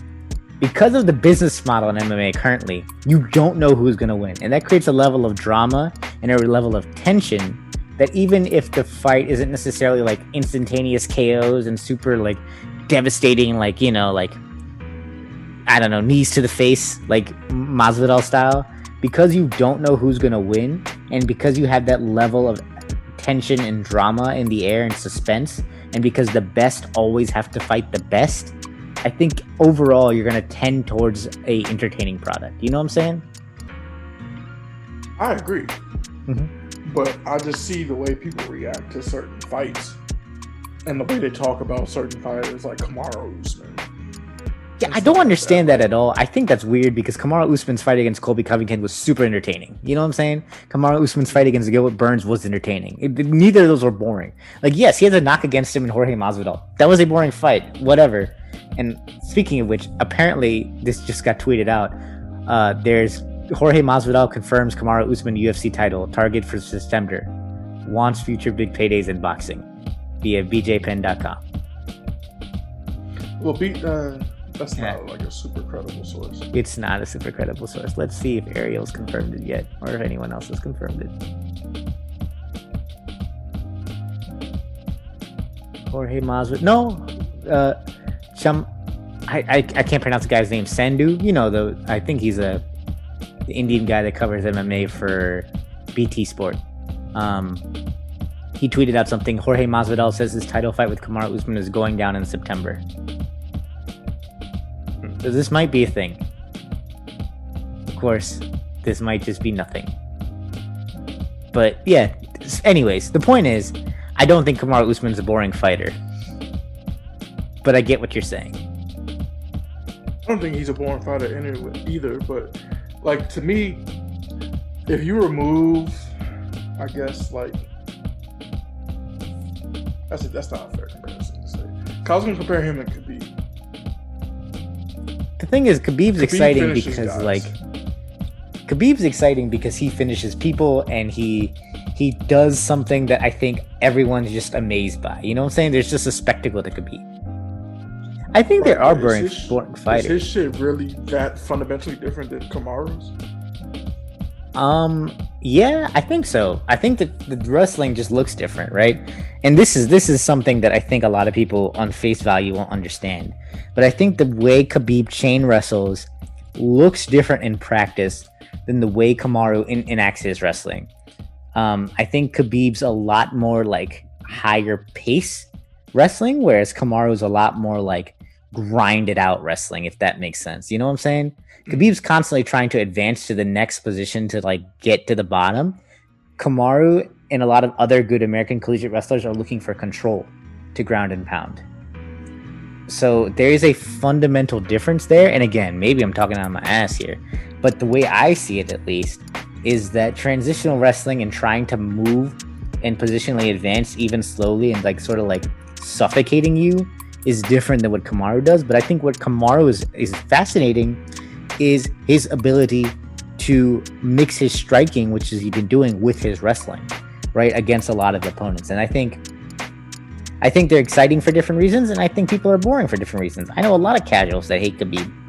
Because of the business model in M M A currently, you don't know who's going to win. And that creates a level of drama and a level of tension that even if the fight isn't necessarily like instantaneous K Os and super like devastating, like, you know, like, I don't know, knees to the face, like Masvidal style, because you don't know who's going to win and because you have that level of tension and drama in the air and suspense, and because the best always have to fight the best, I think overall you're going to tend towards a entertaining product. You know what I'm saying? I agree. Mm-hmm. But I just see the way people react to certain fights and the way they talk about certain fighters like Kamaru Usman. Yeah, I don't understand that at all. I think that's weird because Kamaru Usman's fight against Colby Covington was super entertaining. You know what I'm saying? Kamaru Usman's fight against Gilbert Burns was entertaining. It, neither of those were boring. Like, yes, he had a knock against him in Jorge Masvidal. That was a boring fight. Whatever. And speaking of which, apparently this just got tweeted out. Uh, there's Jorge Masvidal confirms Kamaru Usman U F C title, target for September. Wants future big paydays in boxing via b j pen dot com. Well, be, uh, that's yeah. not like a super credible source. It's not a super credible source. Let's see if Ariel's confirmed it yet, or if anyone else has confirmed it. Jorge Masvidal. No. Uh, Some, I, I I can't pronounce the guy's name. Sandu, you know, the I think he's a the Indian guy that covers M M A for B T Sport. Um, he tweeted out something. Jorge Masvidal says his title fight with Kamaru Usman is going down in September. So this might be a thing. Of course, this might just be nothing. But yeah. Anyways, the point is, I don't think Kamaru Usman's a boring fighter. But I get what you're saying. I don't think he's a boring fighter either, but like to me, if you remove, I guess like that's a, that's not a fair comparison to say. Cause we compare him and Khabib. The thing is, Khabib's Khabib exciting because guys. like Khabib's exciting because he finishes people and he. He does something that I think everyone's just amazed by. You know what I'm saying? There's just a spectacle that could be. I think there are boring fighters. Is his shit really that fundamentally different than Kamaru's? Um, yeah, I think so. I think that the wrestling just looks different, right? And this is this is something that I think a lot of people on face value won't understand. But I think the way Khabib chain wrestles looks different in practice than the way Kamaru en- enacts his wrestling. Um, I think Khabib's a lot more like higher pace wrestling, whereas Kamaru's a lot more like grinded out wrestling, if that makes sense. You know what I'm saying? Khabib's constantly trying to advance to the next position to like get to the bottom. Kamaru and a lot of other good American collegiate wrestlers are looking for control to ground and pound. So there is a fundamental difference there. And again, maybe I'm talking out of my ass here, but the way I see it, at least, is that transitional wrestling and trying to move and positionally advance even slowly and like sort of like suffocating you is different than what Kamaru does. But I think what Kamaru is, is fascinating is his ability to mix his striking, which is he's been doing, with his wrestling, right, against a lot of opponents. And I think I think they're exciting for different reasons, and I think people are boring for different reasons. I know a lot of casuals that hate Khabib.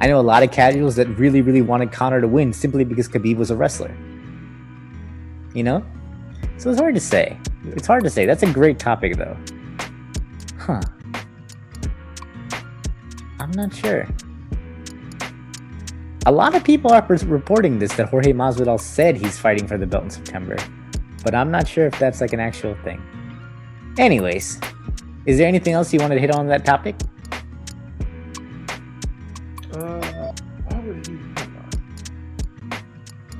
I know a lot of casuals that really, really wanted Conor to win simply because Khabib was a wrestler. You know? So it's hard to say. It's hard to say. That's a great topic, though. Huh. I'm not sure. A lot of people are reporting this, that Jorge Masvidal said he's fighting for the belt in September. But I'm not sure if that's like an actual thing. Anyways, is there anything else you wanted to hit on that topic? Uh, why would he hit on?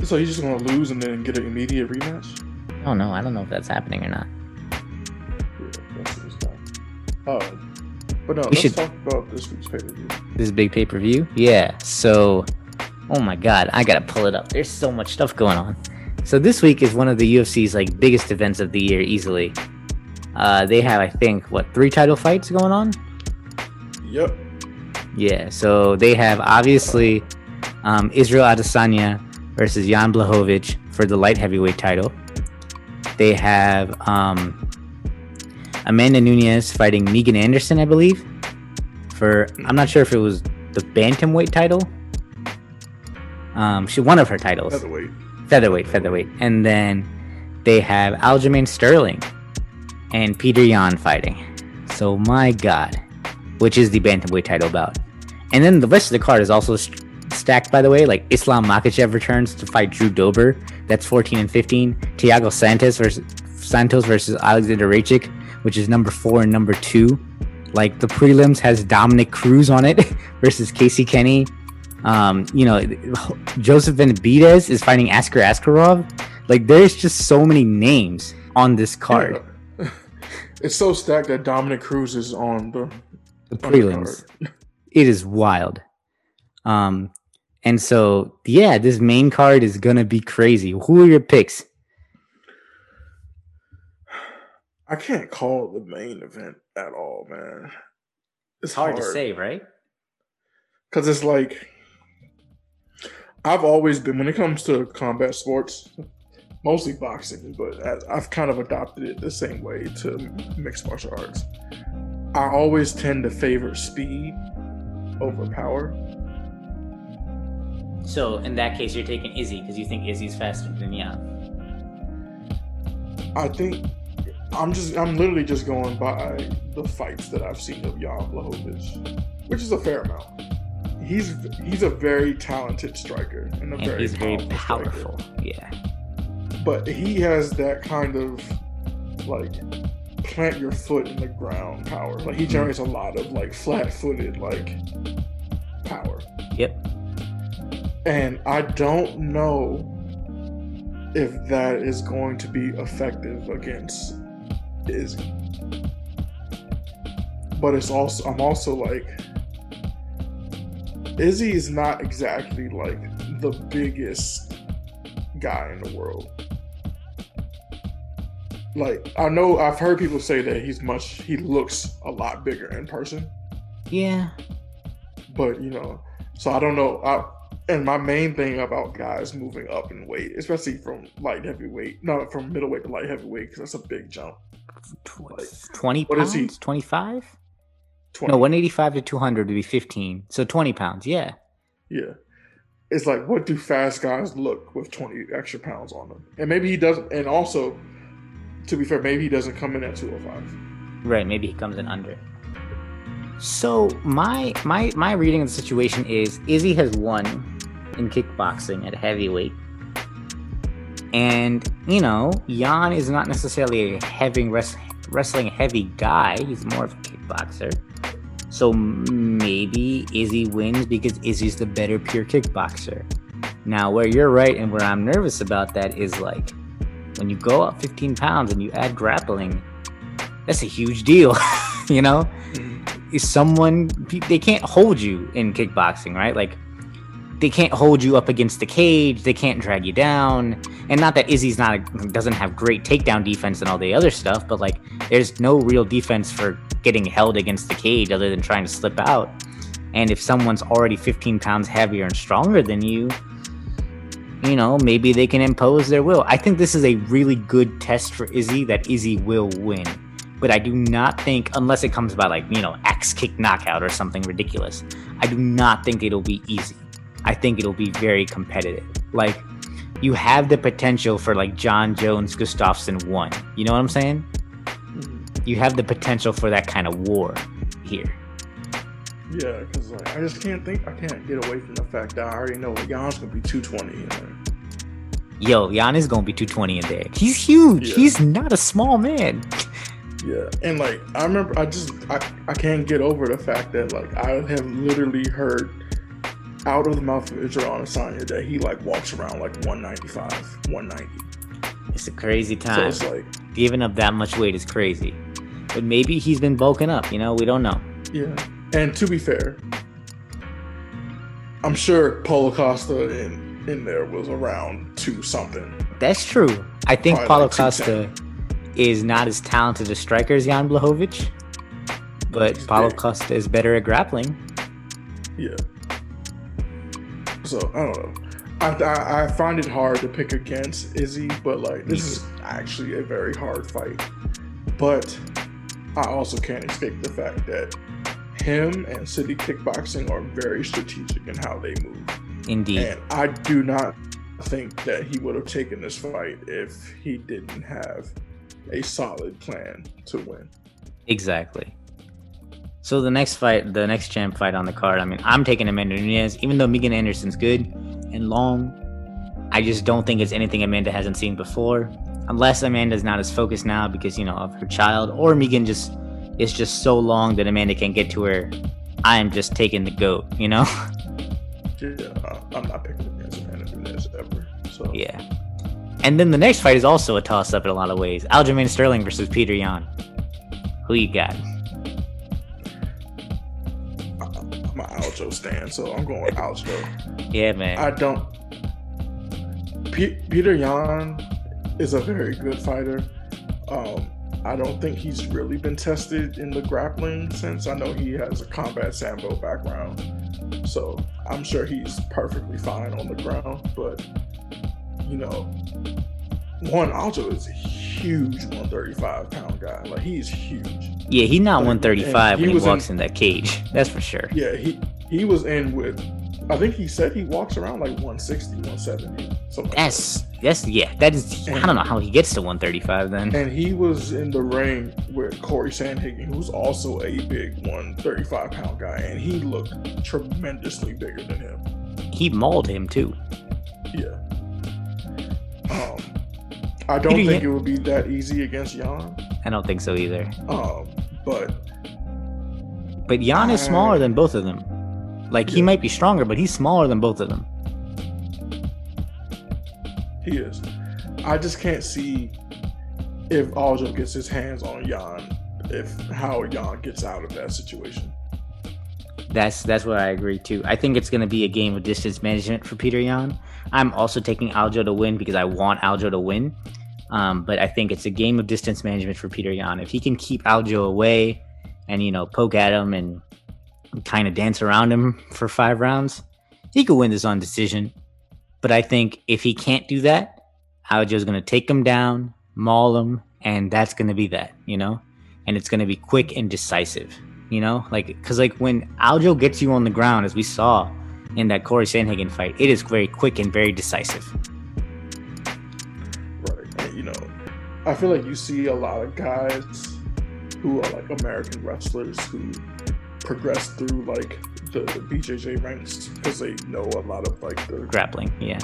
So he's just going to lose and then get an immediate rematch? Oh no, I don't know if that's happening or not. Yeah, that's what it's not. Uh, but no, we let's should... talk about this week's pay-per-view. This big pay-per-view? Yeah, so... Oh my god, I gotta pull it up. There's so much stuff going on. So this week is one of the U F C's like biggest events of the year, easily. Uh, they have, I think, what, three title fights going on? Yep. Yeah, so they have, obviously, um, Israel Adesanya versus Jan Błachowicz for the light heavyweight title. They have um, Amanda Nunes fighting Megan Anderson, I believe, for, I'm not sure if it was the bantamweight title. Um, she one of her titles. Featherweight. Featherweight, featherweight. And then they have Aljamain Sterling and Petr Yan fighting. So my god, which is the bantamweight title bout. And then the rest of the card is also st- stacked, by the way. Like Islam Makhachev returns to fight Drew Dober. That's fourteen and fifteen. Thiago Santos versus Santos versus Alexander Rachik, which is number four and number two. Like the prelims has Dominic Cruz on it versus Casey Kenny. Um, you know, Joseph Benavidez is fighting Askar Askarov. Like there's just so many names on this card. It's so stacked that Dominic Cruz is on the, the prelims. The it is wild. Um, and so, yeah, this main card is going to be crazy. Who are your picks? I can't call it the main event at all, man. It's hard, hard. to say, right? Because it's like, I've always been, when it comes to combat sports, mostly boxing, but I, I've kind of adopted it the same way to mixed martial arts. I always tend to favor speed over power. So in that case, you're taking Izzy because you think Izzy's faster than Yan. I think I'm just I'm literally just going by the fights that I've seen of Jan Błachowicz, which is a fair amount. He's he's a very talented striker and a and very he's powerful. Very powerful. Striker. Yeah. But he has that kind of, like, plant your foot in the ground power. Like, he generates a lot of, like, flat-footed, like, power. Yep. And I don't know if that is going to be effective against Izzy. But it's also, I'm also, like, Izzy is not exactly, like, the biggest guy in the world. Like, I know I've heard people say that he's much, he looks a lot bigger in person. Yeah. But, you know, so I don't know. I, and my main thing about guys moving up in weight, especially from light heavyweight, not from middleweight to light heavyweight, because that's a big jump. Like, twenty pounds? What is he? twenty-five? twenty. No, one eighty-five to two hundred would be fifteen. So twenty pounds, yeah. Yeah. it's like, what do fast guys look with twenty extra pounds on them? And maybe he doesn't. And also, to be fair, maybe he doesn't come in at two oh five. Right. Maybe he comes in under. So my my my reading of the situation is Izzy has won in kickboxing at heavyweight. And, you know, Jan is not necessarily a heavy res- wrestling heavy guy. He's more of a kickboxer. So maybe Izzy wins because Izzy's the better pure kickboxer. Now, where you're right and where I'm nervous about that is, like, when you go up fifteen pounds and you add grappling, that's a huge deal, you know? Is someone, they can't hold you in kickboxing, right? Like, they can't hold you up against the cage. They can't drag you down. And not that Izzy's not a, doesn't have great takedown defense and all the other stuff, but, like, there's no real defense for getting held against the cage other than trying to slip out. And if someone's already fifteen pounds heavier and stronger than you, you know, maybe they can impose their will. I think this is a really good test for Izzy that Izzy will win. But I do not think, unless it comes by, like, you know, axe kick knockout or something ridiculous, I do not think it'll be easy. I think it'll be very competitive. Like, you have the potential for, like, Jon Jones, Gustafsson one. You know what I'm saying? You have the potential for that kind of war here. Yeah, because, like, I just can't think, I can't get away from the fact that I already know like, Jan's going to be two twenty in there. Yo, Jan is going to be two twenty in there. He's huge. Yeah. He's not a small man. Yeah, and, like, I remember, I just, I, I can't get over the fact that, like, I have literally heard out of the mouth of Israel Adesanya that he, like, walks around like one ninety-five, one ninety. It's a crazy time. So it's like, giving up that much weight is crazy. But maybe he's been bulking up, you know? We don't know. Yeah. And to be fair, I'm sure Paulo Costa in, in there was around two something. That's true. I think Probably Paulo like Costa is not as talented a striker as Jan Błachowicz, but he's Paulo big. Costa is better at grappling. Yeah. So, I don't know. I, I, I find it hard to pick against Izzy, but, like, this is actually a very hard fight. But I also can't escape the fact that him and City Kickboxing are very strategic in how they move. Indeed. And I do not think that he would have taken this fight if he didn't have a solid plan to win. Exactly. So the next fight, the next champ fight on the card, I mean, I'm taking Amanda Nunes, even though Megan Anderson's good and long. I just don't think it's anything Amanda hasn't seen before, unless Amanda's not as focused now because, you know, of her child, or Megan just is just so long that Amanda can't get to her. I am just taking the GOAT, you know? Yeah, I'm not picking against Amanda Nunes ever, so. Yeah. And then the next fight is also a toss-up in a lot of ways. Aljamain Sterling versus Petr Yan. Who you got? My Aljo stand, so I'm going with Aljo. Yeah, man. I don't. P- Petr Yan is a very good fighter. Um, I don't think he's really been tested in the grappling since. I know he has a combat sambo background, so I'm sure he's perfectly fine on the ground. But, you know, one, Aljo is a huge one thirty-five pound guy. Like, he's huge. Yeah, he's not one thirty-five he when he walks in, in that cage. That's for sure. Yeah, he he was in with, I think he said he walks around like one sixty, one seventy. Something that's, like that. That's, yeah, that is, and, I don't know how he gets to one thirty-five then. And he was in the ring with Corey Sandhagen, who's also a big one thirty-five pound guy, and he looked tremendously bigger than him. He mauled him too. Yeah. Um, I don't think it would be that easy against Jan. I don't think so either. Um, but but Jan I, is smaller than both of them. Like, yeah. He might be stronger, but he's smaller than both of them. He is. I just can't see if Aljo gets his hands on Jan, if how Jan gets out of that situation. That's that's what I agree too. I think it's going to be a game of distance management for Petr Yan. I'm also taking Aljo to win because I want Aljo to win. Um, but I think it's a game of distance management for Petr Yan. If he can keep Aljo away and, you know, poke at him and kind of dance around him for five rounds, he could win this on decision. But I think if he can't do that, Aljo's going to take him down, maul him, and that's going to be that, you know? And it's going to be quick and decisive, you know? Like, because, like, when Aljo gets you on the ground, as we saw in that Corey Sandhagen fight. It is very quick and very decisive. Right. You know, I feel like you see a lot of guys who are like American wrestlers who progress through like the B J J ranks because they know a lot of like the grappling, yeah,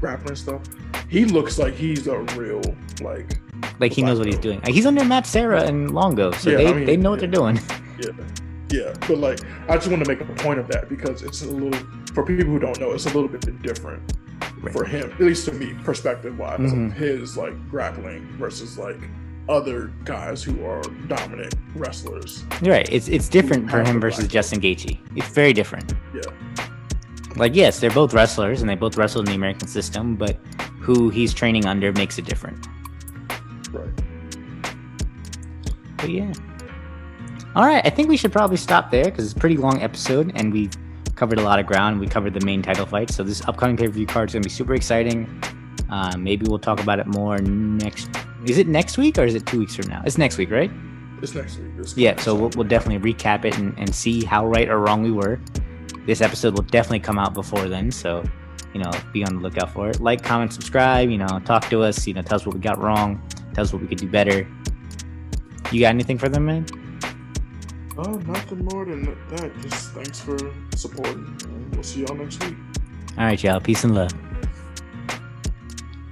grappling stuff. He looks like he's a real like like he knows what he's doing. Like, he's under Matt Serra and Longo, so yeah, they, I mean, they know yeah. what they're doing. Yeah, yeah, but like I just want to make a point of that because it's a little for people who don't know, it's a little bit different right. for him, at least to me, perspective wise, mm-hmm. of his like grappling versus like other guys who are dominant wrestlers. You're right. It's it's different for him versus Justin Gaethje. It's very different. Yeah. Like, yes, they're both wrestlers and they both wrestle in the American system, but who he's training under makes it different. Right. But yeah. All right. I think we should probably stop there because it's a pretty long episode and we covered a lot of ground. We covered the main title fight. So this upcoming pay-per-view card is going to be super exciting. Uh, maybe we'll talk about it more next. Is it next week or is it two weeks from now? It's next week, right? It's next week. It's yeah, so we'll, we'll definitely recap it and, and see how right or wrong we were. This episode will definitely come out before then, so, you know, be on the lookout for it. Like, comment, subscribe, you know, talk to us, you know, tell us what we got wrong, tell us what we could do better. You got anything for them, man? Oh, nothing more than that. Just thanks for supporting, and we'll see y'all next week. All right, y'all. Peace and love.